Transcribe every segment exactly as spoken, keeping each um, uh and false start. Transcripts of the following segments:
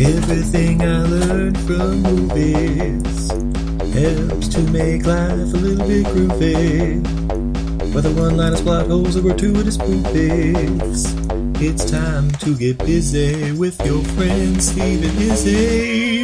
Everything I learned from movies helps to make life a little bit groovy. Whether one-liners, plot holes, or gratuitous proof-ifs, it's time to get busy with your friend Steve and Izzy.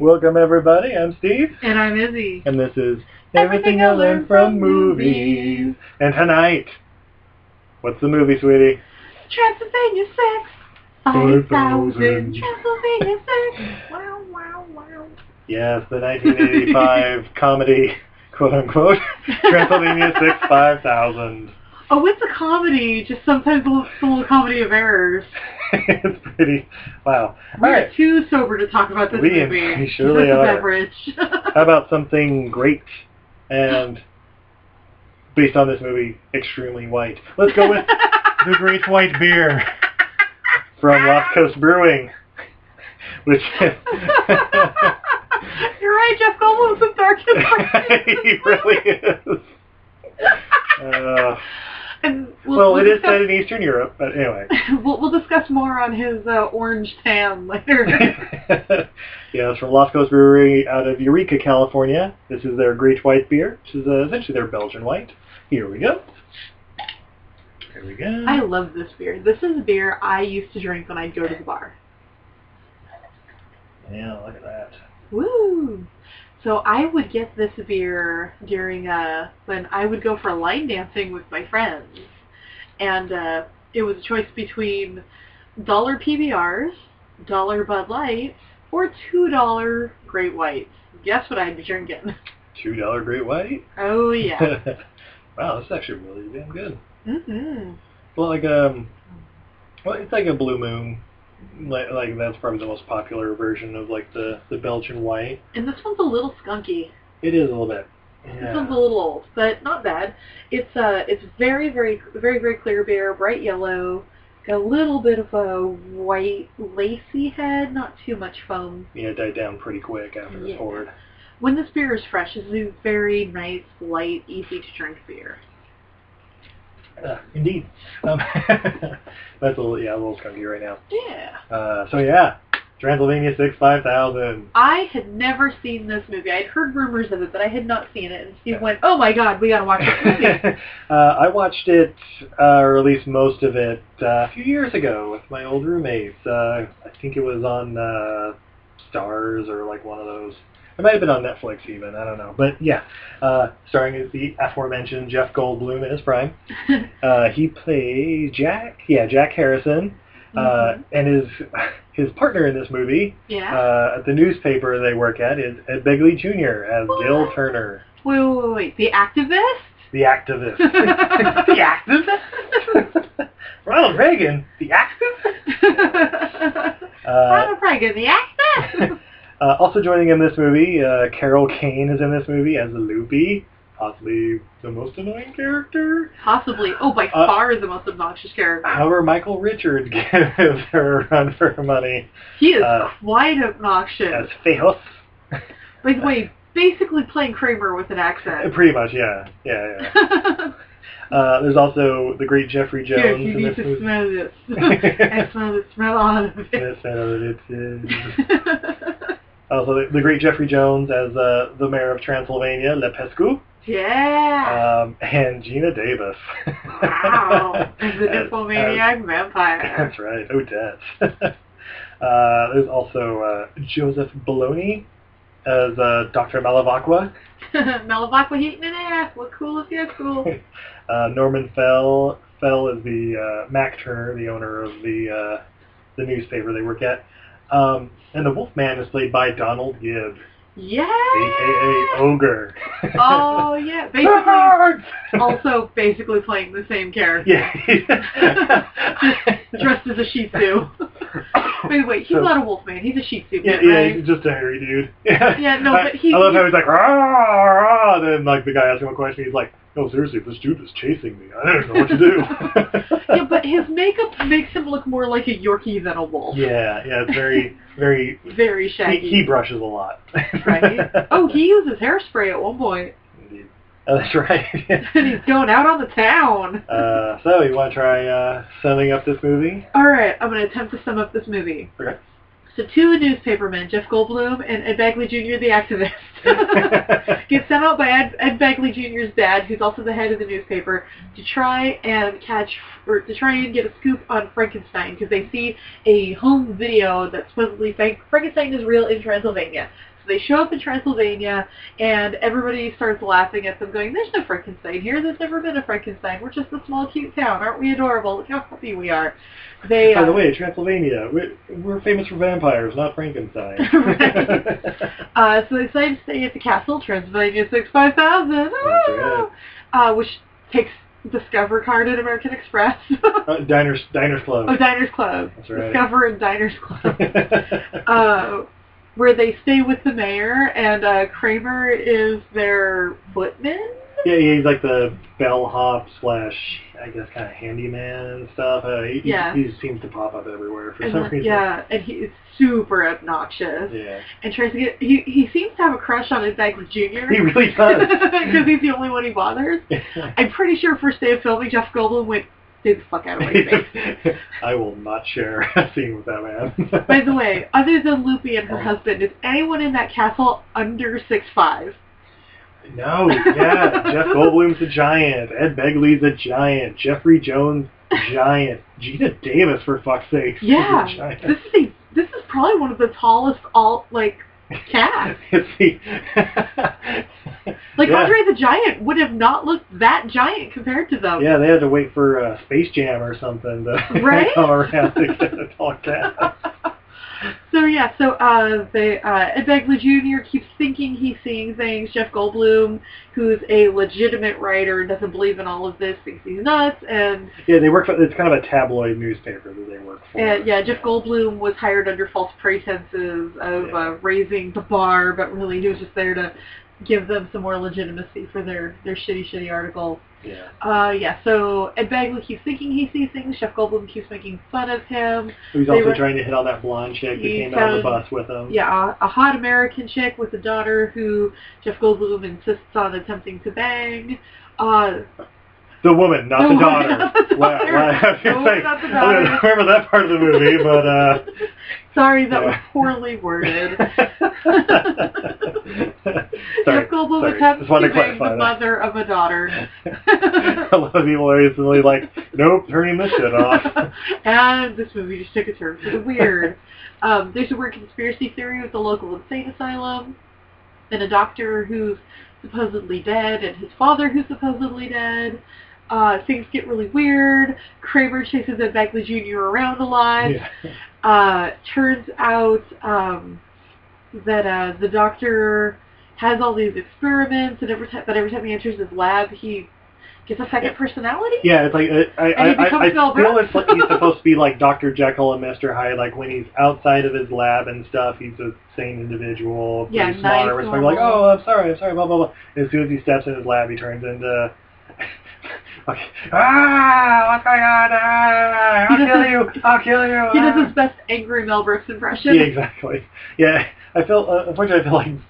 Welcome, everybody. I'm Steve. And I'm Izzy. And this is Everything, Everything I Learned from Movies. movies. And tonight, what's the movie, sweetie? Transylvania six. five thousand. Transylvania six. Wow, wow, wow. Yes, the nineteen eighty-five comedy, quote-unquote, Transylvania six, five thousand. Oh, it's a comedy. Just sometimes it's a little comedy of errors. It's pretty, wow. We're right. too sober to talk about this we, movie. We surely are. Beverage. How about something great and, based on this movie, extremely white? Let's go with The Great White Beer from Lost Coast Brewing. Which You're right, Jeff Goldblum's the darkest. He really is. Uh, And we'll, well, we'll it discuss, is set in Eastern Europe, but anyway. we'll, we'll discuss more on his uh, orange tan later. Yeah, it's from Lost Coast Brewery out of Eureka, California. This is their Great White Beer, which is uh, essentially their Belgian white. Here we go. Here we go. I love this beer. This is a beer I used to drink when I'd go to the bar. Yeah, look at that. Woo! So I would get this beer during uh, when I would go for line dancing with my friends. And uh, it was a choice between dollar P B Rs, dollar Bud Light, or two dollar Great Whites. Guess what I'd be drinking? two dollar Great White? Oh, yeah. Wow, this is actually really damn good. Mm-hmm. Well, like, um, well, it's like a Blue Moon. Like, like that's probably the most popular version of like the, the Belgian white. And this one's a little skunky. It is a little bit. Yeah. This one's a little old, but not bad. It's uh, it's very, very, very, very clear beer, bright yellow, got a little bit of a white lacy head, not too much foam. Yeah, it died down pretty quick after yeah. the poured. When this beer is fresh, it's a very nice, light, easy to drink beer. Uh, indeed. Um, that's a little, yeah, a little skunky right now. Yeah. Uh, so yeah, Transylvania six, five thousand. I had never seen this movie. I'd heard rumors of it, but I had not seen it. And Steve yeah. went, oh my God, we got to watch this movie. uh, I watched it, uh, or at least most of it, uh, a few years ago with my old roommates. Uh, I think it was on uh, Stars or like one of those. It might have been on Netflix even, I don't know. But yeah, uh, starring as the aforementioned Jeff Goldblum in his prime. uh, he plays Jack, yeah, Jack Harrison. Uh, mm-hmm. And his his partner in this movie, yeah. uh, at the newspaper they work at, is Ed Begley Junior as what? Gil Turner. Wait, wait, wait, wait, the activist? The activist. The activist? Ronald Reagan, the activist? uh, Ronald Reagan, the activist? Uh, also joining in this movie, uh, Carol Kane is in this movie as Loopy, possibly the most annoying character. Possibly. Oh, by uh, far the most obnoxious character. However, Michael Richards gives her a run for her money. He is uh, quite obnoxious. As Feos. By the way, basically playing Kramer with an accent. Pretty much, yeah. Yeah, yeah. Uh, there's also the great Jeffrey Jones. Here, you need to smell this. I smell the smell all of it. That's how it is. Also, the, the great Jeffrey Jones as uh, the mayor of Transylvania, Le Pescu. Yeah. Um, and Gina Davis. Wow. As the nymphomaniac vampire. That's right. Odette. Uh, there's also uh, Joseph Bologna as uh, Doctor Malavakwa. Malavakwa heating an ass. What cool if you're cool. uh, Norman Fell. Fell is the uh, Mac Turner, the owner of the uh, the newspaper they work at. Um, and the Wolfman is played by Donald Gibb. Yeah. A K A Ogre. Oh yeah, basically. Also, basically playing the same character. Yeah. Dressed as a Shih Tzu. Wait, wait, he's so, not a Wolfman. He's a Shih Tzu. Yeah, yeah, right? He's just a hairy dude. Yeah. Yeah, no, but he. I love he's, how he's like rah rah, and then like the guy asks him a question, he's like, "No, seriously, this dude is chasing me. I don't know what to do." Yeah, but his makeup makes him look more like a Yorkie than a wolf. Yeah, yeah, it's very, very, very shaggy. He, he brushes a lot. Right. Oh, he uses hairspray at one point. Indeed. Oh, that's right. And he's going out on the town. Uh, so you want to try uh, summing up this movie? All right, I'm going to attempt to sum up this movie. Okay. So two newspapermen, Jeff Goldblum and Ed Begley Junior, the activist, get sent out by Ed, Ed Begley Junior's dad, who's also the head of the newspaper, to try and catch, or to try and get a scoop on Frankenstein, because they see a home video that supposedly Frank, Frankenstein is real in Transylvania. So they show up in Transylvania, and everybody starts laughing at them, going, "There's no Frankenstein here. There's never been a Frankenstein. We're just a small, cute town. Aren't we adorable? Look how happy we are." They, By the um, way, Transylvania, we're, we're famous for vampires, not Frankenstein. Right. uh, so they decided to stay at the castle, Transylvania six five thousand, ah! uh, which takes Discover card at American Express. uh, Diners Diners Club. Oh, Diners Club. That's right. Discover and Diners Club. uh, where they stay with the mayor, and uh, Kramer is their footman. Yeah, he's like the bellhop slash, I guess, kind of handyman and stuff. Uh, he, yeah. he, he seems to pop up everywhere for and some like, reason. Yeah, and he is super obnoxious. Yeah. And tries to get, he, he seems to have a crush on Ed Begley Junior He really does. Because he's the only one he bothers. I'm pretty sure first day of filming, Jeff Goldblum went, "Stay the fuck out of my face." I will not share a scene with that man. By the way, other than Loopy and her husband, is anyone in that castle under six five? No, yeah. Jeff Goldblum's a giant. Ed Begley's a giant. Jeffrey Jones, giant. Gina Davis, for fuck's sake. Yeah, is a giant. This is a, this is probably one of the tallest all like cast. It's the like yeah. Andre the Giant would have not looked that giant compared to them. Yeah, they had to wait for uh, Space Jam or something to right? come around to get a tall cast. So yeah, so uh, they, uh, Ed Begley Junior keeps thinking he's seeing things. Jeff Goldblum, who's a legitimate writer, doesn't believe in all of this, thinks he's nuts. And yeah, they work for, it's kind of a tabloid newspaper that they work for. And, yeah, Jeff Goldblum was hired under false pretenses of yeah. uh, raising the bar, but really he was just there to give them some more legitimacy for their, their shitty, shitty articles. Yeah. Uh, yeah, so Ed Begley keeps thinking he sees things. Jeff Goldblum keeps making fun of him. Who's they also were, trying to hit on that blonde chick that came out of the bus with him. Yeah, a, a hot American chick with a daughter who Jeff Goldblum insists on attempting to bang. Uh, the woman, not the, the daughter. Not the daughter. La- la- the woman, say, not the daughter. I don't remember that part of the movie, but... Uh, Sorry, that yeah. was poorly worded. Sorry, Goldblum attempts to bang the mother of a daughter. A lot of people are instantly like, "Nope, turning this shit off." And this movie just took a turn for the weird. Um, there's a weird conspiracy theory with the local insane asylum, and a doctor who's supposedly dead, and his father who's supposedly dead. Uh, things get really weird. Kramer chases Ed Begley Junior around a lot. Yeah. Uh, turns out um, that uh, the doctor has all these experiments, and every time, but every time he enters his lab, he gets a second yeah. personality. Yeah, it's like uh, I, I, I, I feel it's like he's supposed to be like Doctor Jekyll and Mister Hyde. Like when he's outside of his lab and stuff, he's a sane individual, pretty yeah, smart, nice, smart. Like, "Oh, I'm sorry, I'm sorry, blah blah blah." And as soon as he steps in his lab, he turns into. Okay. Ah! What's going on? Ah, I'll kill you! I'll kill you! Ah. He does his best angry Mel Brooks impression. Yeah, exactly. Yeah, I feel. Uh, unfortunately, I feel like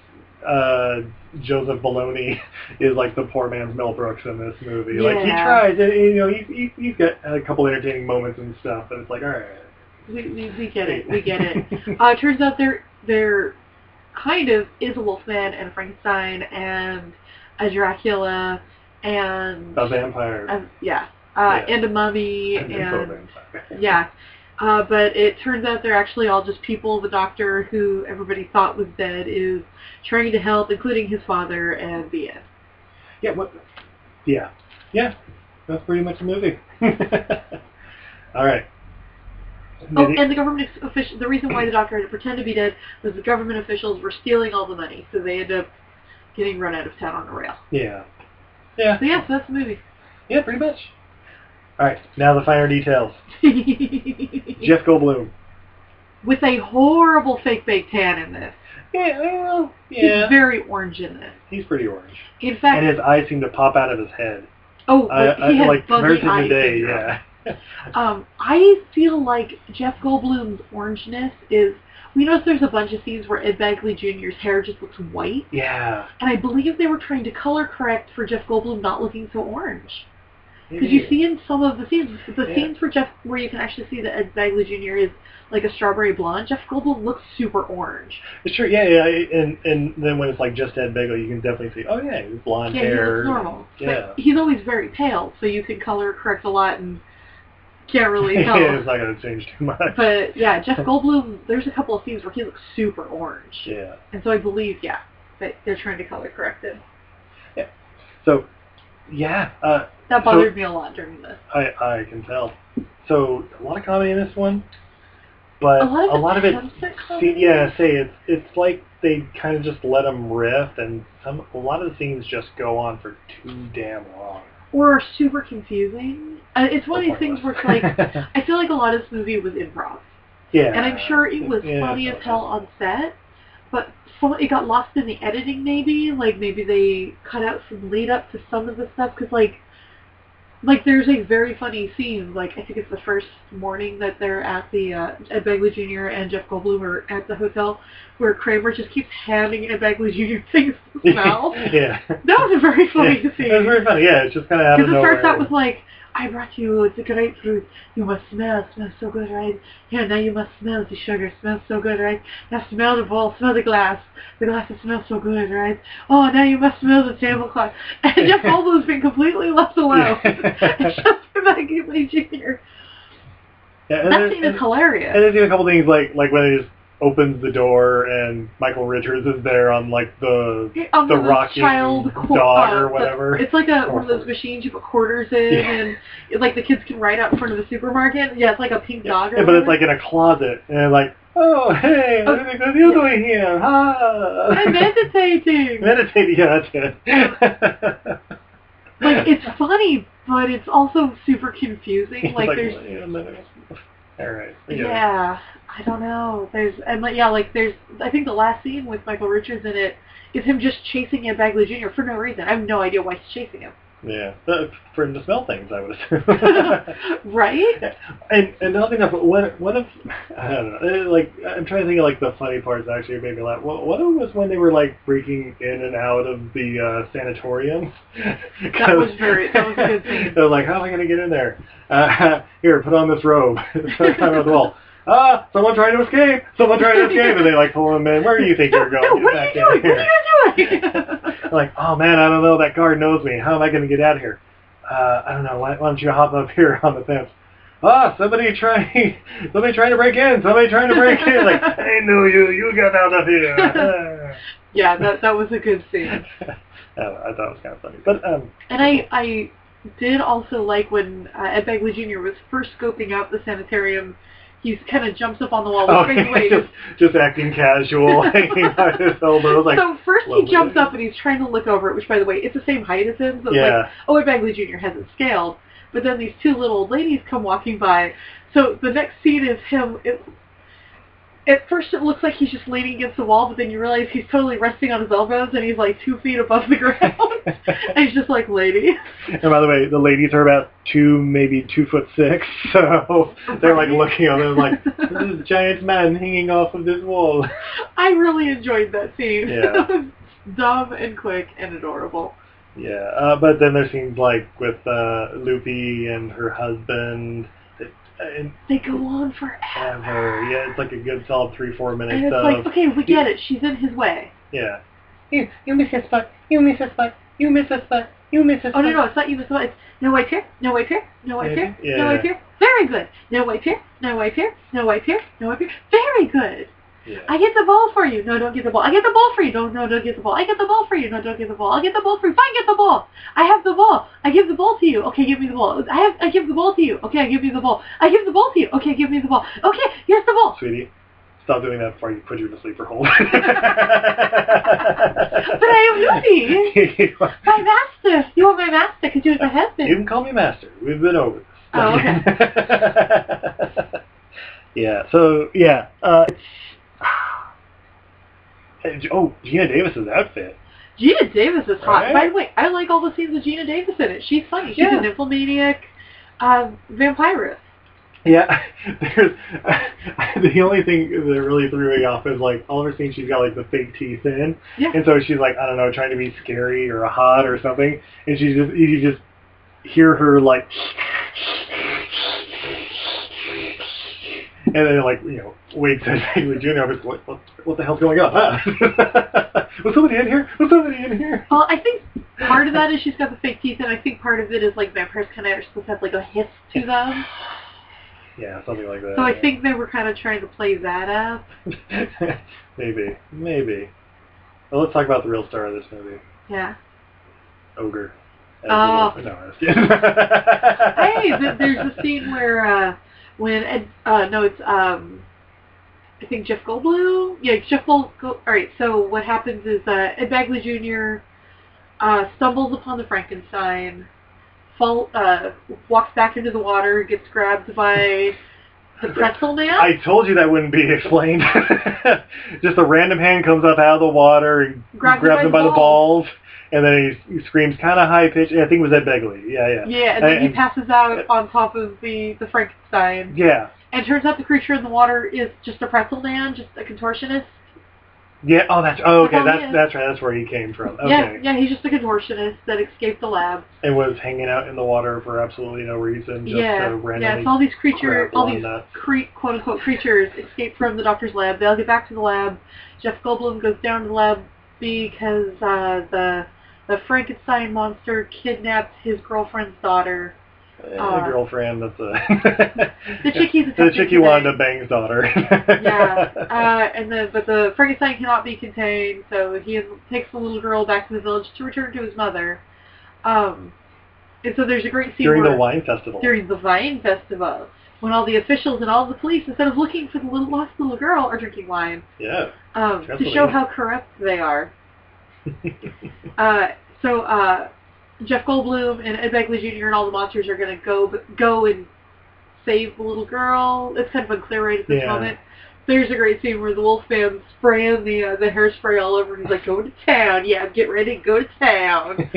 uh, Joseph Bologna is like the poor man's Mel Brooks in this movie. Yeah. Like he tries, and, you know, he, he he's got a couple entertaining moments and stuff, but it's like, all right, we we, we get it, we get it. uh, it turns out there there kind of is a Wolfman and a Frankenstein and a Dracula. And a vampire. Uh, yeah. Uh, yeah. And a mummy. And, and yeah. Uh, but it turns out they're actually all just people. The doctor, who everybody thought was dead, is trying to help, including his father, and the end. Yeah, what, yeah, yeah. That's pretty much the movie. All right. Oh, and the government official. The reason why the doctor had to pretend to be dead was the government officials were stealing all the money, so they ended up getting run out of town on a rail. Yeah. Yeah. So yeah, so that's the movie. Yeah, pretty much. All right, now the finer details. Jeff Goldblum. With a horrible fake-baked tan in this. Yeah, well, yeah. He's very orange in this. He's pretty orange. In fact... And his eyes seem to pop out of his head. Oh, like I, he I, has like buggy eyes. Day, yeah. um, I feel like Jeff Goldblum's orangeness is... We noticed there's a bunch of scenes where Ed Begley Junior's hair just looks white. Yeah. And I believe they were trying to color correct for Jeff Goldblum not looking so orange. Because you see in some of the scenes, the yeah. scenes for Jeff, where you can actually see that Ed Begley Junior is like a strawberry blonde, Jeff Goldblum looks super orange. Sure, yeah, yeah, and and then when it's like just Ed Begley, you can definitely see, oh yeah, he's blonde yeah, hair. Yeah, he looks normal. Yeah. But he's always very pale, so you can color correct a lot and can't really tell. Yeah, it's not going to change too much. But yeah, Jeff Goldblum, there's a couple of scenes where he looks super orange. Yeah. And so I believe, yeah, that they're trying to color correct it. Yeah. So, yeah, uh... That bothered so, me a lot during this. I, I can tell. So, a lot of comedy in this one, but a lot of, a lot of it, see, yeah, say, it's it's like they kind of just let them riff, and some a lot of the scenes just go on for too damn long. Or are super confusing. Uh, it's one of these things where it's like, I feel like a lot of this movie was improv. Yeah. And I'm sure it was yeah, funny as hell on set, but so it got lost in the editing maybe, like maybe they cut out some lead up to some of the stuff, because like, Like, there's a very funny scene, like, I think it's the first morning that they're at the, uh, Ed Begley Junior and Jeff Goldblum are at the hotel, where Kramer just keeps handing Ed Begley Junior things to smell. Yeah. That was a very funny yeah. scene. It was very funny, yeah, it's just kind of out of nowhere. Because it starts out with, like, I brought you, it's a grapefruit, you must smell, it smells so good, right? Yeah, now you must smell the sugar, it smells so good, right? Now smell the bowl, smell the glass, the glass, it smells so good, right? Oh, now you must smell the tablecloth. And Jeff Goldblum's been completely left alone. It's just for Ed Begley Junior Yeah, and that scene is hilarious. And there's even a couple things, like, like when he just opens the door and Michael Richards is there on, like, the, yeah, on the, the rocking child dog uh, or whatever. It's like a, one of those machines you put quarters in, yeah. and, it, like, the kids can ride out in front of the supermarket. Yeah, it's like a pink yeah. dog or yeah, but whatever. It's, like, in a closet, and, like, oh, hey, what are oh, you yeah. doing here? Ah. I'm meditating. Meditating, yeah, that's it. Like, it's funny, but it's also super confusing. Like, like there's... All right. Yeah. I don't know. There's and like, yeah, like there's. I think the last scene with Michael Richards in it is him just chasing Ed Begley Junior for no reason. I have no idea why he's chasing him. Yeah, uh, for him to smell things, I would assume. Right. Yeah. And and another thing, what what if I don't know? Like I'm trying to think of like the funny parts that actually made me laugh. What what if it was when they were like breaking in and out of the uh, sanatorium? That was very that was a good scene. They're like, how am I going to get in there? Uh, here, put on this robe. Put on the wall. Ah, someone tried to escape! Someone tried to escape! And they, like, pull him in. Where do you think you're going? No, no, what, are you doing? what are you doing? What are you doing? Like, oh, man, I don't know. That guard knows me. How am I going to get out of here? Uh, I don't know. Why, why don't you hop up here on the fence? Ah, somebody trying somebody trying to break in! Somebody trying to break in! Like, I knew you. You got out of here. Yeah, that that was a good scene. I, know, I thought it was kind of funny. But, um, and I... I did also like when uh, Ed Begley Junior was first scoping out the sanitarium. He kind of jumps up on the wall with oh, big waves. Just, just acting casual, hanging out his elbows. Like, so first he jumps up and he's trying to look over it, which, by the way, it's the same height as him. So yeah. It's like, oh, Ed Begley Junior hasn't scaled. But then these two little old ladies come walking by. So the next scene is him. It, at first it looks like he's just leaning against the wall, but then you realize he's totally resting on his elbows and he's like two feet above the ground. And he's just like, ladies. And by the way, the ladies are about two, maybe two foot six, so they're like looking on him like, this is giant man hanging off of this wall. I really enjoyed that scene. Yeah. It was dumb and quick and adorable. Yeah, uh, but then there seems like with uh, Lupi and her husband... And they go on forever. Yeah, it's like a good solid three, four minutes. And it's of, like, okay, we get it. She's in his way. Yeah. You, you miss us, but you miss us, but you miss us, but You miss it. Oh, no, no, it's not you miss it. It's no white here, no white here, no white here, yeah, no yeah. white here. Very good. No white here, no white here, no white here, no white here. Very good. Yeah. I get the ball for you. No, don't get the ball. I get the ball for you. Don't, no, don't get the ball. I get the ball for you. No, don't get the ball. I'll get the ball for you. Fine, get the ball. I have the ball. I give the ball to you. Okay, give me the ball. I have, I give the ball to you. Okay, I give you the ball. I give the ball to you. Okay, give me the ball. Okay, here's the ball. Sweetie, stop doing that before you put you to sleep or hold. But I am Lucy. My master. You are my master because you're my husband. You can call me master. We've been over this. Oh, okay. Yeah, so, yeah. Uh, it's... Oh, Geena Davis's outfit. Geena Davis is hot. Right? By the way, I like all the scenes with Geena Davis in it. She's funny. She's yeah. a nymphomaniac um, vampirist. Yeah. There's, uh, the only thing that really threw me off is, like, all of her scenes she's got, like, the fake teeth in. Yeah. And so she's, like, I don't know, trying to be scary or hot or something. And she's just, you just hear her, like... And then, like, you know, Wade says, Junior, I was like, what, what the hell's going on? Huh? Was somebody in here? Was somebody in here? Well, I think part of that is she's got the fake teeth, and I think part of it is, like, vampires kind of supposed to have, like, a hiss to them. Yeah, something like that. So I yeah. think they were kind of trying to play that up. Maybe. Maybe. Well, let's talk about the real star of this movie. Yeah. Ogre. Oh. Uh, no, I was kidding. Hey, there's a scene where... Uh, When, Ed, uh, no, it's, um, I think Jeff Goldblum? Yeah, Jeff Goldblum. All right, so what happens is uh, Ed Bagley Junior Uh, stumbles upon the Frankenstein, fall, uh, walks back into the water, gets grabbed by the pretzel man. I told you that wouldn't be explained. Just a random hand comes up out of the water and grabs, grabs him by, by the balls. balls. And then he, he screams kind of high-pitched. I think it was Ed Begley. Yeah, yeah. Yeah, and then and, he passes out and, on top of the, the Frankenstein. Yeah. And turns out the creature in the water is just a pretzel man, just a contortionist. Yeah, oh, that's oh, okay. That's that's, that's right. That's where he came from. Okay. Yeah, yeah, he's just a contortionist that escaped the lab. And was hanging out in the water for absolutely no reason. Just yeah, randomly yeah. So all these creatures, all these cre- quote-unquote creatures escape from the doctor's lab. They all get back to the lab. Jeff Goldblum goes down to the lab because uh, the... The Frankenstein monster kidnapped his girlfriend's daughter. Uh, uh, the girlfriend, that's a... the chick he's The chick he wanted to bang's daughter. Yeah. Uh, and the, but the Frankenstein cannot be contained, so he takes the little girl back to the village to return to his mother. Um, and so there's a great scene During the wine festival. During the wine festival. When all the officials and all the police, instead of looking for the little, lost little girl, are drinking wine. Yeah. Um, to show how corrupt they are. uh, so uh, Jeff Goldblum and Ed Begley Junior and all the monsters are going to go go and save the little girl. It's kind of unclear right at this yeah. moment. There's a great scene where the Wolfman's spraying the uh, the hairspray all over, and he's like, "Go to town, yeah, get ready, go to town."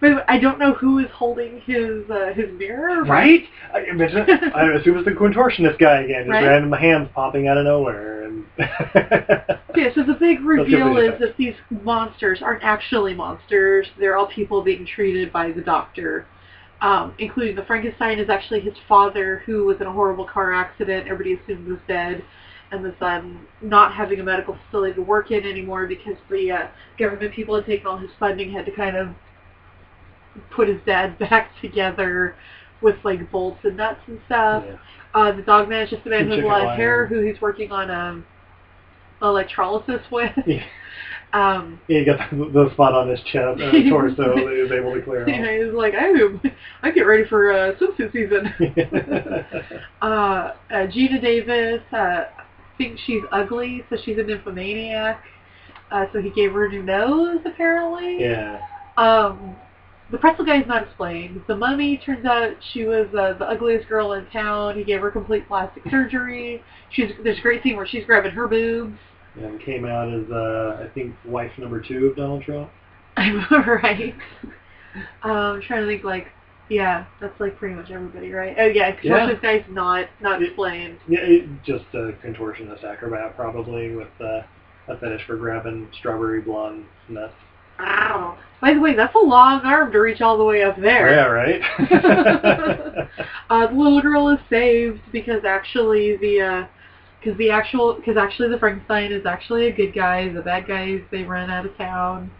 But I don't know who is holding his uh, his mirror. Right? I, imagine, I assume it's the contortionist guy again, just right? random hands popping out of nowhere. And yeah. So the big reveal is that these monsters aren't actually monsters; they're all people being treated by the doctor. Um, including the Frankenstein is actually his father, who was in a horrible car accident. Everybody assumed was dead. And the son not having a medical facility to work in anymore because the uh, government people had taken all his funding, had to kind of put his dad back together with, like, bolts and nuts and stuff. Yeah. Uh, the dog man is just a man with a lot of hair who he's working on um, electrolysis with. Yeah. Um, yeah, he got the, the spot on his chest, uh, torso that he was able to clear off. Yeah, he's like, I, I get ready for uh, swimsuit season. uh, uh, Geena Davis... Uh, think she's ugly, so she's a nymphomaniac. Uh, so he gave her a new nose, apparently. Yeah. Um, the pretzel guy is not explained. The mummy, turns out she was uh, the ugliest girl in town. He gave her complete plastic surgery. She's There's a great scene where she's grabbing her boobs. And came out as, uh, I think, wife number two of Donald Trump. I'm right. um, I'm trying to think, like, yeah, that's like pretty much everybody, right? Oh yeah, contortionist yeah. guy's not not explained. Yeah, it, just a contortionist acrobat probably with uh, a fetish for grabbing strawberry blonde nuts. Wow. By the way, that's a long arm to reach all the way up there. Yeah, right. uh, the little girl is saved because actually the because uh, the actual because actually the Frankenstein is actually a good guy. The bad guys, they run out of town.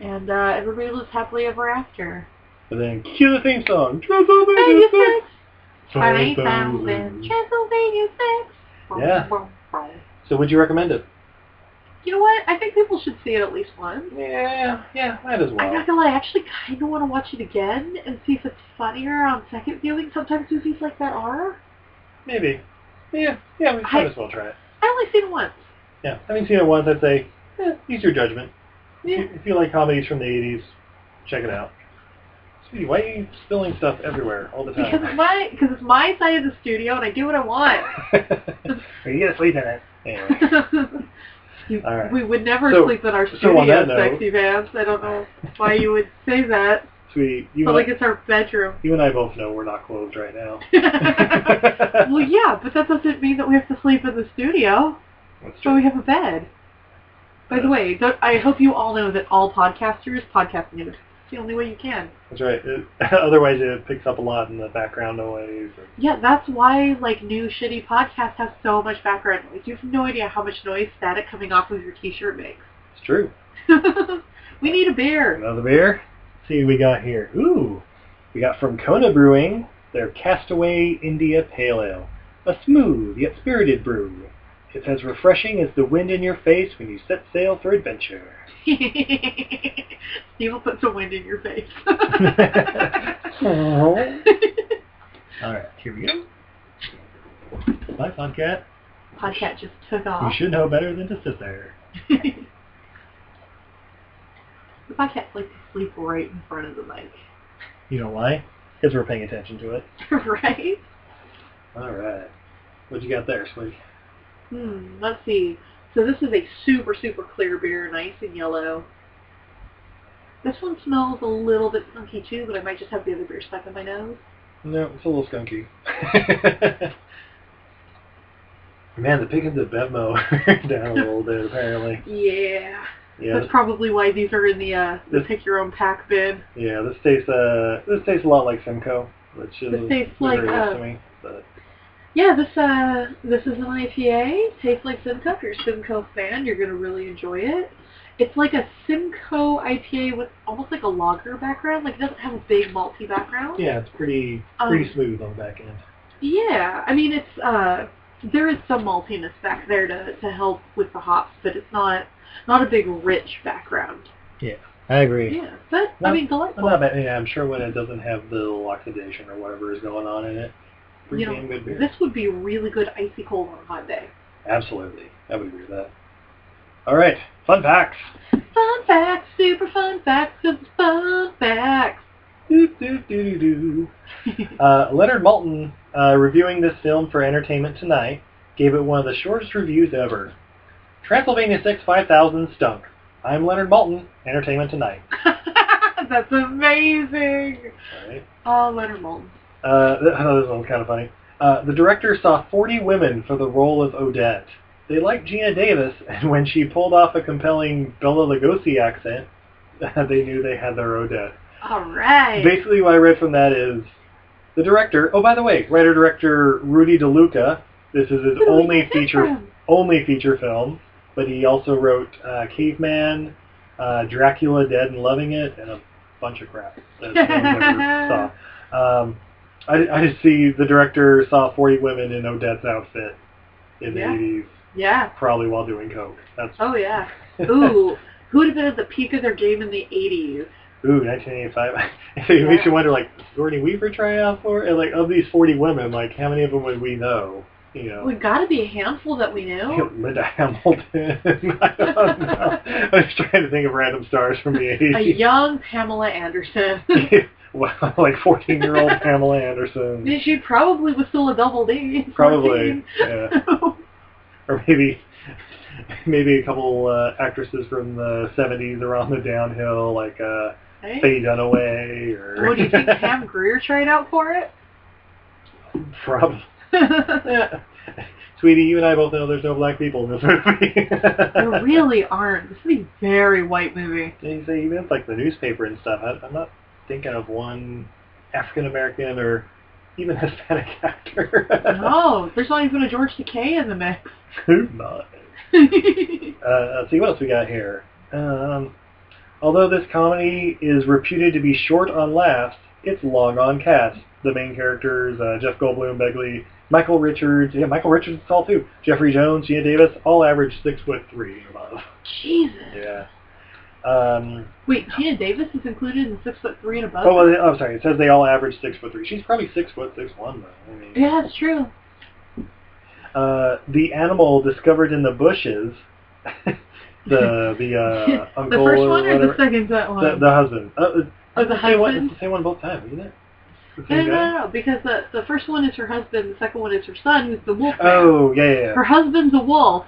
And uh, everybody lives happily ever after. And then cue the theme song. Transylvania Six. Transylvania Six. Yeah. So would you recommend it? You know what? I think people should see it at least once. Yeah, yeah, might as well. I'm not gonna lie, I actually kind of want to watch it again and see if it's funnier on second viewing. Sometimes movies like that are. Maybe. Yeah, yeah, we might I, as well try it. I only seen it once. Yeah, having seen it once, I'd say, eh, use your judgment. Yeah. If, you, if you like comedies from the eighties, check it out. Sweetie, why are you spilling stuff everywhere all the time? Because it's my, because it's my side of the studio, and I do what I want. You gotta sleep in it. Anyway. You, right. We would never so, sleep in our studio, so note, sexy vans. I don't know why you would say that. Sweet. You but like I, it's our bedroom. You and I both know we're not clothed right now. Well, yeah, but that doesn't mean that we have to sleep in the studio. That's true. So we have a bed. By yeah. the way, th- I hope you all know that all podcasters podcast nude. It's the only way you can. That's right. It, otherwise, it picks up a lot in the background noise. Or... Yeah, that's why like new shitty podcasts have so much background noise. You have no idea how much noise static coming off of your T-shirt makes. It's true. We need a beer. Another beer? Let's see what we got here. Ooh, we got from Kona Brewing their Castaway India Pale Ale, a smooth yet spirited brew. It's as refreshing as the wind in your face when you set sail for adventure. Steve will put some wind in your face. All right, here we go. Bye, Podcat. Podcat just took off. You should know better than to sit there. The Podcat likes to sleep right in front of the mic. You know why? Because we're paying attention to it. Right? All right. What you got there, sweetie? Hmm, let's see. So this is a super, super clear beer, nice and yellow. This one smells a little bit skunky too, but I might just have the other beer stuck in my nose. No, it's a little skunky. Man, the pickings of Bevmo are down a little bit, apparently. Yeah. Yeah. That's probably why these are in the, uh, the pick-your-own-pack bin. Yeah, this tastes, uh, this tastes a lot like Simcoe, which is very like, uh, to me, but... Yeah, this uh, this is an I P A. Tastes like Simcoe. If you're a Simcoe fan, you're going to really enjoy it. It's like a Simcoe I P A with almost like a lager background. Like, it doesn't have a big malty background. Yeah, it's pretty pretty um, smooth on the back end. Yeah. I mean, it's uh, there is some maltiness back there to, to help with the hops, but it's not not a big, rich background. Yeah, I agree. Yeah, but, not, I mean, delightful. Not bad. Yeah, I'm sure when it doesn't have the little oxidation or whatever is going on in it. You know, good beer. This would be really good icy cold on Monday. Absolutely. I would agree with that. All right. Fun facts. Fun facts. Super fun facts. Super fun facts. Do, do, do, do, do. uh, Leonard Maltin, uh, reviewing this film for Entertainment Tonight, gave it one of the shortest reviews ever. Transylvania six five thousand stunk. I'm Leonard Maltin, Entertainment Tonight. That's amazing. All right. Oh, Leonard Maltin. Uh, I know this one's kind of funny. Uh, the director saw forty women for the role of Odette. They liked Gina Davis, and when she pulled off a compelling Bela Lugosi accent, they knew they had their Odette. All right. Basically, what I read from that is the director. Oh, by the way, writer-director Rudy DeLuca. This is his only feature, only feature film, but he also wrote uh, Caveman, uh, Dracula, Dead and Loving It, and a bunch of crap that no one ever saw. Um, I, I see the director saw forty women in Odette's outfit in the yeah. eighties. Yeah. Probably while doing coke. That's oh, yeah. Ooh. Who would have been at the peak of their game in the eighties? Ooh, nineteen eighty-five. It yeah. makes you wonder, like, Sigourney Weaver trying out for it? Like, of these forty women, like, how many of them would we know? You know. We've got to be a handful that we know. Linda Hamilton. I don't know. I was trying to think of random stars from the eighties. A young Pamela Anderson. Well, like fourteen-year-old Pamela Anderson. Yeah, she probably was still a double D. Probably, yeah. Or maybe maybe a couple uh, actresses from the seventies around the downhill, like uh, hey. Faye Dunaway. Or... Oh, do you think Pam Grier tried out for it? Probably. Yeah. Sweetie, you and I both know there's no black people in this movie. There really aren't. This is a very white movie. You say, even if, like, the newspaper and stuff, I, I'm not... thinking of one African-American or even Hispanic actor. No, there's not even a George Takei in the mix. Who's not? uh, let's see, what else we got here? Um, Although this comedy is reputed to be short on laughs, it's long on cast. The main characters, uh, Jeff Goldblum, Begley, Michael Richards, yeah, Michael Richards is tall too, Jeffrey Jones, Gina Davis, all average six foot three and above. Jesus. Yeah. Um, Wait, Gina Davis is included in six foot three and above? Oh, well, I'm sorry. It says they all average six foot three. She's probably six foot six one though. I mean, yeah, that's true. Uh, the animal discovered in the bushes. the the uh, uncle. The first one or, or the second that one? The, the husband. Uh, oh, the husband. One, it's the same one both times, isn't it? No, no, no, no, because the the first one is her husband, the second one is her son, who's the wolf. Oh, yeah, yeah, yeah. Her husband's a wolf.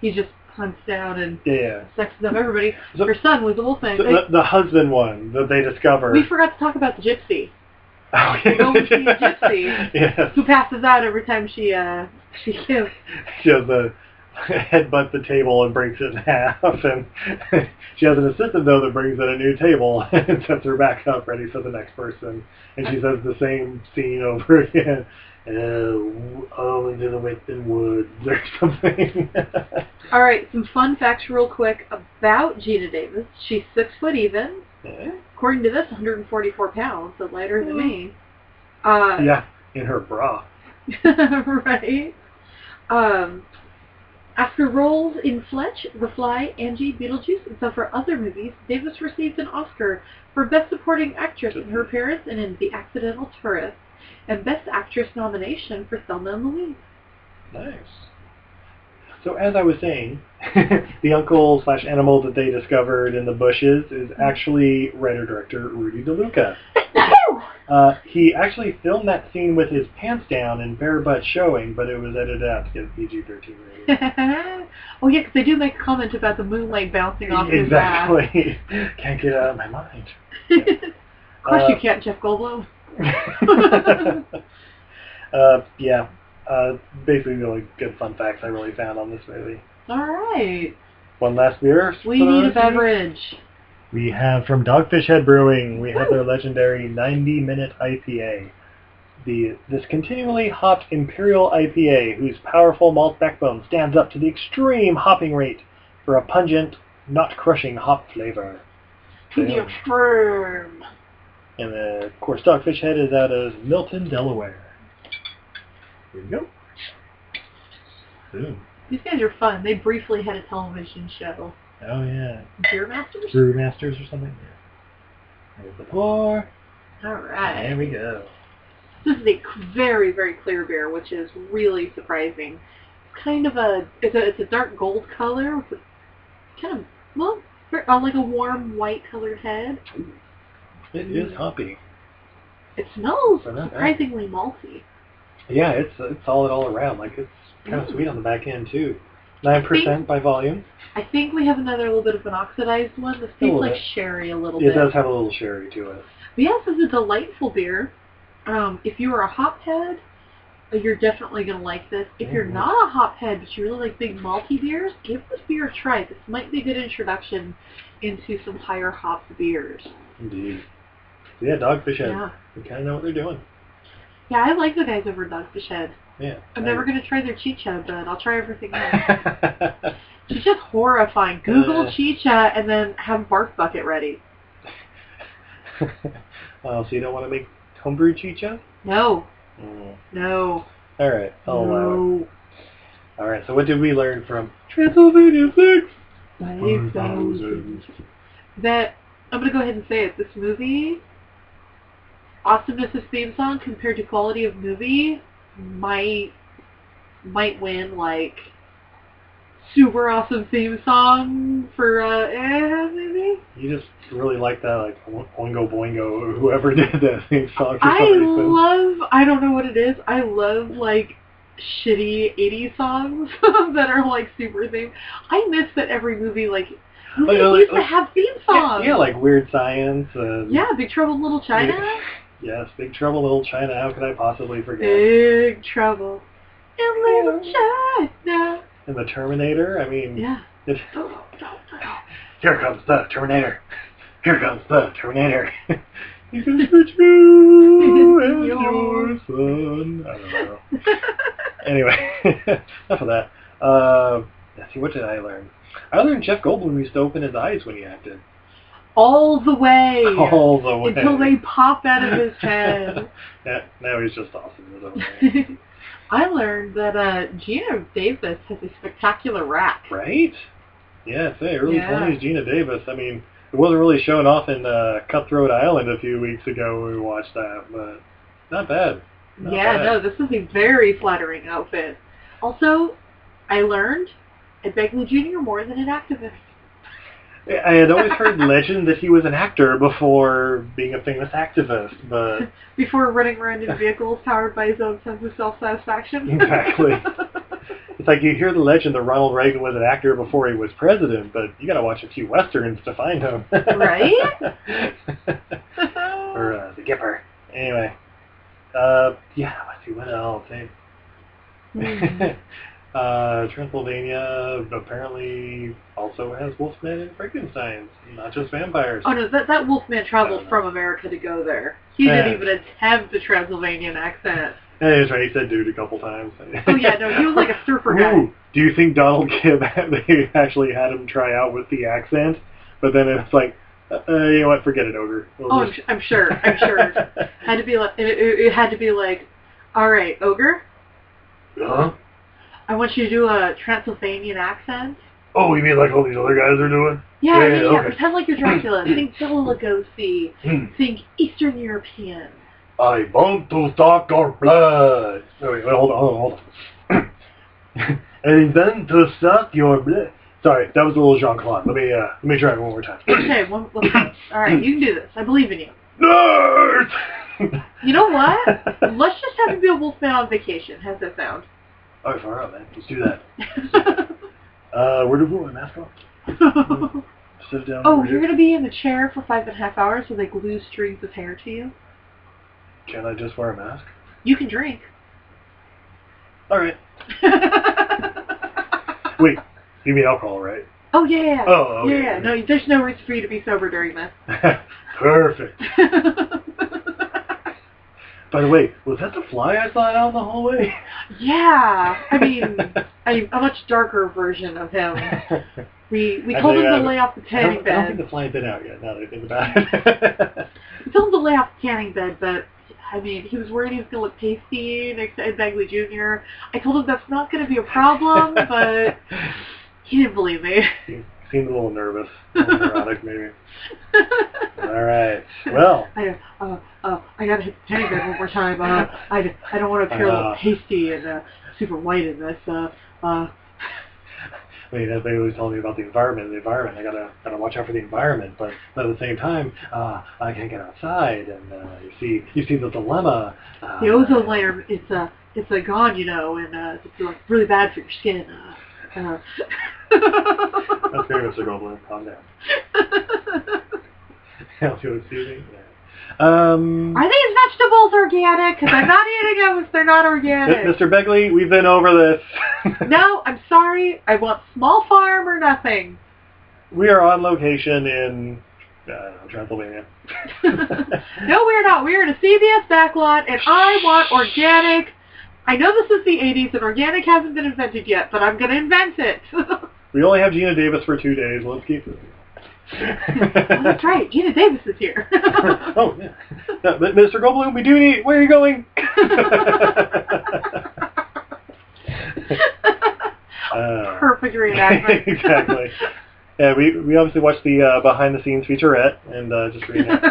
He just hunts down and yeah, yeah. sexes up everybody. So, her son was a wolfman. So the, the husband one that they discover. We forgot to talk about the gypsy. Oh, yeah. Go and see a gypsy yes. who passes out every time she uh she gives. She has a headbutt the table and breaks it in half, and she has an assistant though that brings in a new table and sets her back up ready for the next person, and she says the same scene over again, uh, oh into the Western woods or something. Alright, some fun facts real quick about Gina Davis. She's six foot even, yeah. according to this one hundred forty-four pounds, so lighter than me. Uh, yeah, in her bra. Right. Um After roles in Fletch, The Fly, Angie, Beetlejuice, and several other movies, Davis received an Oscar for Best Supporting Actress in her appearance and in The Accidental Tourist, and Best Actress nomination for Thelma and Louise. Nice. So as I was saying, the uncle slash animal that they discovered in the bushes is actually writer-director Rudy DeLuca. Uh, he actually filmed that scene with his pants down and bare butt showing, but it was edited out to get a P G thirteen rating. Oh, yeah, because they do make a comment about the moonlight bouncing off exactly. his ass. Exactly. Can't get out of my mind. Yeah. Of course uh, you can't, Jeff Goldblum. uh, yeah. Uh, basically the only good fun facts I really found on this movie. All right. One last beer. We need a beverage. We have from Dogfish Head Brewing, we have their legendary ninety minute I P A. The This continually hopped Imperial I P A, whose powerful malt backbone stands up to the extreme hopping rate for a pungent, not crushing hop flavor. To the extreme. And uh, of course, Dogfish Head is out of Milton, Delaware. Here we go. Boom. These guys are fun. They briefly had a television show. Oh, yeah. Brewmasters? Brewmasters or something? Yeah. There's the pour. All right. There we go. This is a very, very clear beer, which is really surprising. It's kind of a, it's a, it's a dark gold color with a kind of, well, like a warm white colored head. It mm. is hoppy. It smells surprisingly malty. Yeah, it's it's solid all around. Like, it's kind of mm. sweet on the back end, too. nine percent by volume. I think we have another little bit of an oxidized one. This tastes like sherry a little bit. It does have a little sherry to it. But yes, it's a delightful beer. Um, if you are a hophead, you're definitely going to like this. If mm. you're not a hophead, but you really like big malty beers, give this beer a try. This might be a good introduction into some higher hop beers. Indeed. Yeah, Dogfish Head. Yeah. We kind of know what they're doing. Yeah, I like the guys over at Dogfish Head. Yeah, I'm I never agree. gonna try their chicha, but I'll try everything else. It's just horrifying. Google uh, chicha and then have Bark Bucket ready. Oh, uh, so you don't want to make homebrew chicha? No. Mm. No. All right, I'll allow no. it. All right, so what did we learn from Transylvania six? five thousand. That I'm gonna go ahead and say it. This movie, awesomeness of theme song compared to quality of movie. might might win, like, super awesome theme song for, uh, eh, maybe? You just really like that, like, Oingo Boingo, whoever did that theme song. For I love, I don't know what it is, I love, like, shitty eighties songs that are, like, super themed. I miss that every movie, like, movies like, like, used like, to have theme songs. Yeah, yeah, like Weird Science. And yeah, Big Trouble in Little China. Yeah. Yes, Big Trouble in Little China. How could I possibly forget? Big Trouble in Little China. And the Terminator. I mean, yeah. It's, here comes the Terminator. Here comes the Terminator. He's gonna get you and your son. I don't know. Anyway, enough of that. Uh, let's see, what did I learn? I learned Jeff Goldblum used to open his eyes when he acted. all the way. All the way. Until they pop out of his head. Yeah, now he's just awesome. I learned that uh, Geena Davis has a spectacular rack. Right? Yeah, say, early yeah. twenties Geena Davis. I mean, it wasn't really shown off in uh, Cutthroat Island a few weeks ago when we watched that, but not bad. Not yeah, bad. no, this is a very flattering outfit. Also, I learned at Begley Junior more than an activist. I had always heard legend that he was an actor before being a famous activist, but... Before running around in vehicles powered by his own sense of self-satisfaction. Exactly. It's like you hear the legend that Ronald Reagan was an actor before he was president, but you got to watch a few Westerns to find him. Right? Or uh, The Gipper. Anyway. Uh, yeah, let's see, what else? Hey. Mm. Uh, Transylvania apparently also has Wolfman and Frankenstein, not just vampires. Oh no, that that Wolfman traveled from America to go there. He yeah. didn't even attempt a Transylvanian accent. Yeah, that's right. He said dude a couple times. Oh yeah, no, he was like a surfer guy. Ooh, do you think Donald Gibb, they actually had him try out with the accent, but then it's like, uh, you know what, forget it, Ogre. We'll oh, just... I'm, I'm sure, I'm sure. Had to be like, it, it, it had to be like, all right, Ogre. Huh? I want you to do a Transylvanian accent. Oh, you mean like all these other guys are doing? Yeah, yeah, yeah. yeah. Okay. Pretend like you're Dracula. Think Bela Lugosi. Think Eastern European. I want to suck your blood. Oh, wait, wait, hold on, hold on, hold on. And then to suck your blood. Sorry, that was a little Jean-Claude. Let me, uh, let me try it one more time. Okay, one more time. All right, you can do this. I believe in you. Nerd! You know what? Let's just have him be a wolfman on vacation. How's that sound? All right, far out, man. Let's do that. Let's do that. uh, where do we put my mask on? Sit down. Oh, you're going to be in the chair for five and a half hours so they glue strings of hair to you? Can I just wear a mask? You can drink. All right. Wait, you mean alcohol, right? Oh, yeah, yeah. Oh, okay. Yeah, no, there's no reason for you to be sober during this. Perfect. By the way, was that the fly I saw out in the hallway? Yeah, I mean, a, a much darker version of him. We we I told mean, him to lay off the tanning I bed. I don't think the fly had been out yet, now that I think about it. We told him to lay off the tanning bed, but, I mean, he was worried he was going to look pasty next to Ed Begley Junior I told him that's not going to be a problem, but he didn't believe me. He seemed a little nervous, a little neurotic maybe. All right. Well. I uh, uh, I gotta hit the tanning bed one more time. Uh, I, I don't want to appear uh, pasty and uh, super white in this. Uh, uh. Wait, they always tell me about the environment. The environment. I gotta gotta watch out for the environment. But, but at the same time, uh, I can't get outside. And uh, you see, you see the dilemma. Uh, the ozone layer. It's uh, it's uh, gone, you know, and uh, it's like really bad for your skin. Uh, uh. That's very Mister Goldblum. Calm down. Um, Are these vegetables organic? Because I'm not eating them if they're not organic. Mister Begley, we've been over this. No, I'm sorry. I want small farm or nothing. We are on location in uh, Transylvania. No, we're not. We're in a C V S backlot, and I want organic. I know this is the eighties, and organic hasn't been invented yet, but I'm going to invent it. We only have Geena Davis for two days. Let's keep it. Oh, that's right. Geena Davis is here. Oh, yeah. No, but Mister Goldblum, we do need... Where are you going? uh, Perfect reenactment. Exactly. Yeah, we, we obviously watched the uh, behind-the-scenes featurette and uh, just reenacted.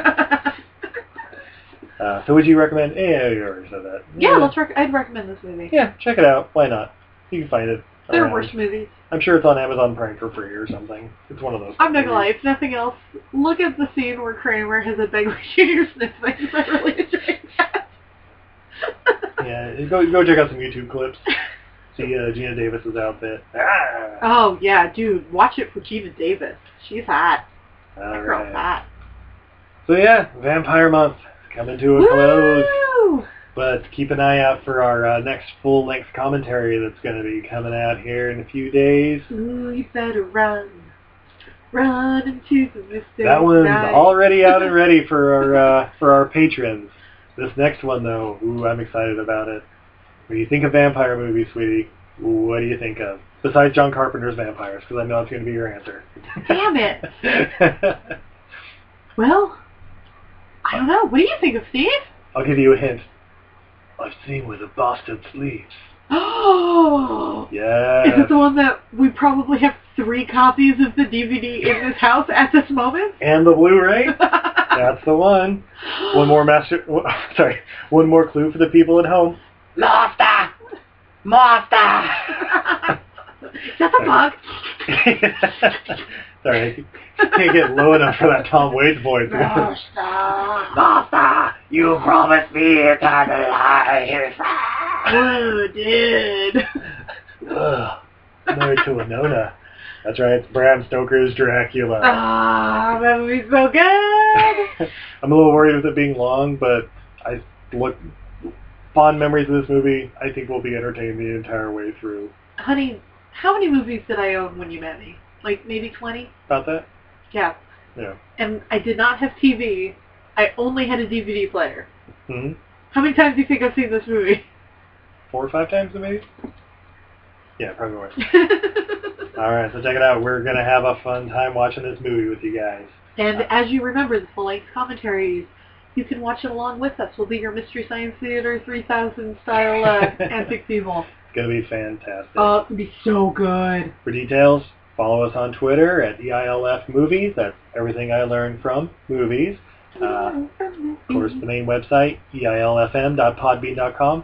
uh, so would you recommend... Yeah, you already said that. Yeah, yeah. Let's rec- I'd recommend this movie. Yeah, check it out. Why not? You can find it. There are worse movies. I'm sure it's on Amazon Prime for free or something. It's one of those. I'm not going to lie. If nothing else, look at the scene where Kramer has a Begley Junior sniffing. I really enjoyed that. Yeah, go go check out some YouTube clips. See uh, Geena Davis's outfit. Ah! Oh, yeah, dude. Watch it for Geena Davis. She's hot. All that right. Girl's hot. So, yeah, Vampire Month coming to a Woo! Close. But keep an eye out for our uh, next full-length commentary that's going to be coming out here in a few days. Ooh, you better run. Run into the mystery. That one's night. Already out and ready for our uh, for our patrons. This next one, though, ooh, I'm excited about it. When you think of vampire movies, sweetie, what do you think of? Besides John Carpenter's Vampires, because I know it's going to be your answer. Damn it. Well, I don't know. What do you think of, Steve? I'll give you a hint. I've seen where the bastard sleeps. Oh! Yeah. Is it the one that we probably have three copies of the D V D in this house at this moment? And the Blu-ray? That's the one. One more master... Sorry. One more clue for the people at home. Master! Master! Is that the bug? Sorry, I can't get low enough for that Tom Waits voice. Master! Master! You promised me eternal life! Oh, dude. Ugh. Married to Winona. That's right, it's Bram Stoker's Dracula. Ah, oh, that movie's so good! I'm a little worried with it being long, but I look... Fond memories of this movie, I think we'll be entertained the entire way through. Honey, how many movies did I own when you met me? Like, maybe twenty? About that? Yeah. Yeah. And I did not have T V. I only had a D V D player. Mm-hmm. How many times do you think I've seen this movie? Four or five times, maybe? Yeah, probably more. All right, so check it out. We're going to have a fun time watching this movie with you guys. And uh, as you remember, the full-length commentaries, you can watch it along with us. We'll be your Mystery Science Theater three thousand style uh, antique people. It's going to be fantastic. Oh, uh, it's going to be so good. For details, follow us on Twitter at E I L F Movies. That's everything I learned from movies. Uh, of course, the main website, E I L F M dot podbean dot com.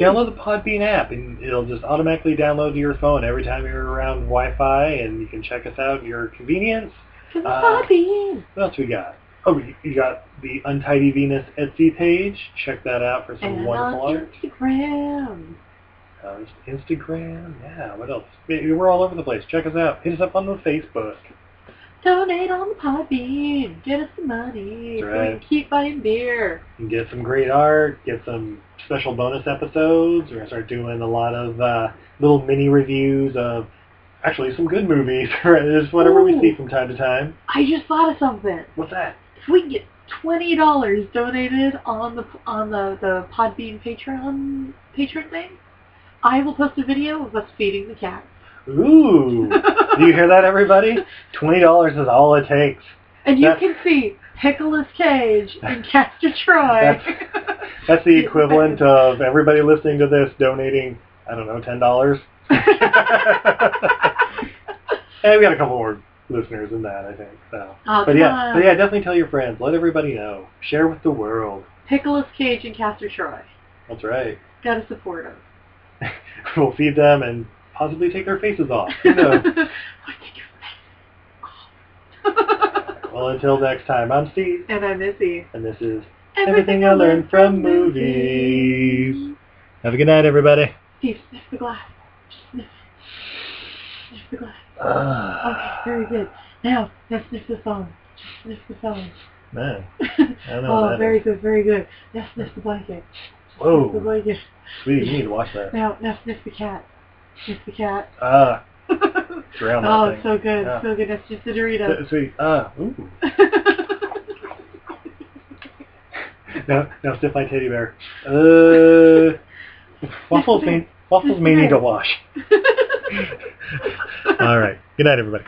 Download the Podbean app, and it'll just automatically download to your phone every time you're around Wi-Fi, and you can check us out at your convenience. Uh, Podbean. What else we got? Oh, you got the Untidy Venus Etsy page. Check that out for some and wonderful on art. Instagram. Uh, Instagram, yeah. What else? We're all over the place. Check us out. Hit us up on the Facebook. Donate on the Podbean. Get us some money. That's right. So we can keep buying beer. You can get some great art. Get some special bonus episodes. We're going to start doing a lot of uh, little mini reviews of actually some good movies. Just whatever Ooh. we see from time to time. I just thought of something. What's that? If we can get twenty dollars donated on the on the, the Podbean Patreon patron thing, I will post a video of us feeding the cat. Ooh. Do you hear that, everybody? twenty dollars is all it takes. And you that's, can see Nicolas Cage and Castor Troy. That's, that's the equivalent of everybody listening to this donating, I don't know, ten dollars. And we got a couple more listeners than that, I think. So, uh, But yeah, but yeah, definitely tell your friends. Let everybody know. Share with the world. Nicolas Cage and Castor Troy. That's right. Gotta support them. We'll feed them and... possibly take their faces off. Who knows? Take your faces off. Well, until next time, I'm Steve. And I'm Missy. And this is Everything, Everything I Learned from Movies. movies. Have a good night, everybody. Steve, sniff the glass. Just sniff. Sniff the glass. Uh, okay, very good. Now, now sniff the phone. Just sniff the phone. Man, I don't know what that is. Oh, very good, very good. Now sniff the blanket. Whoa. Sniff the blanket. Sweet, you need to watch that. Now, now sniff the cat. Just the cat. Ah. Uh, drown oh, it's so good. Yeah. So good. That's just a Dorito. So, sweet. Ah. Uh, ooh. no, no, stiff my teddy bear. Uh. Waffles may, waffles may need a wash. All right. Good night, everybody.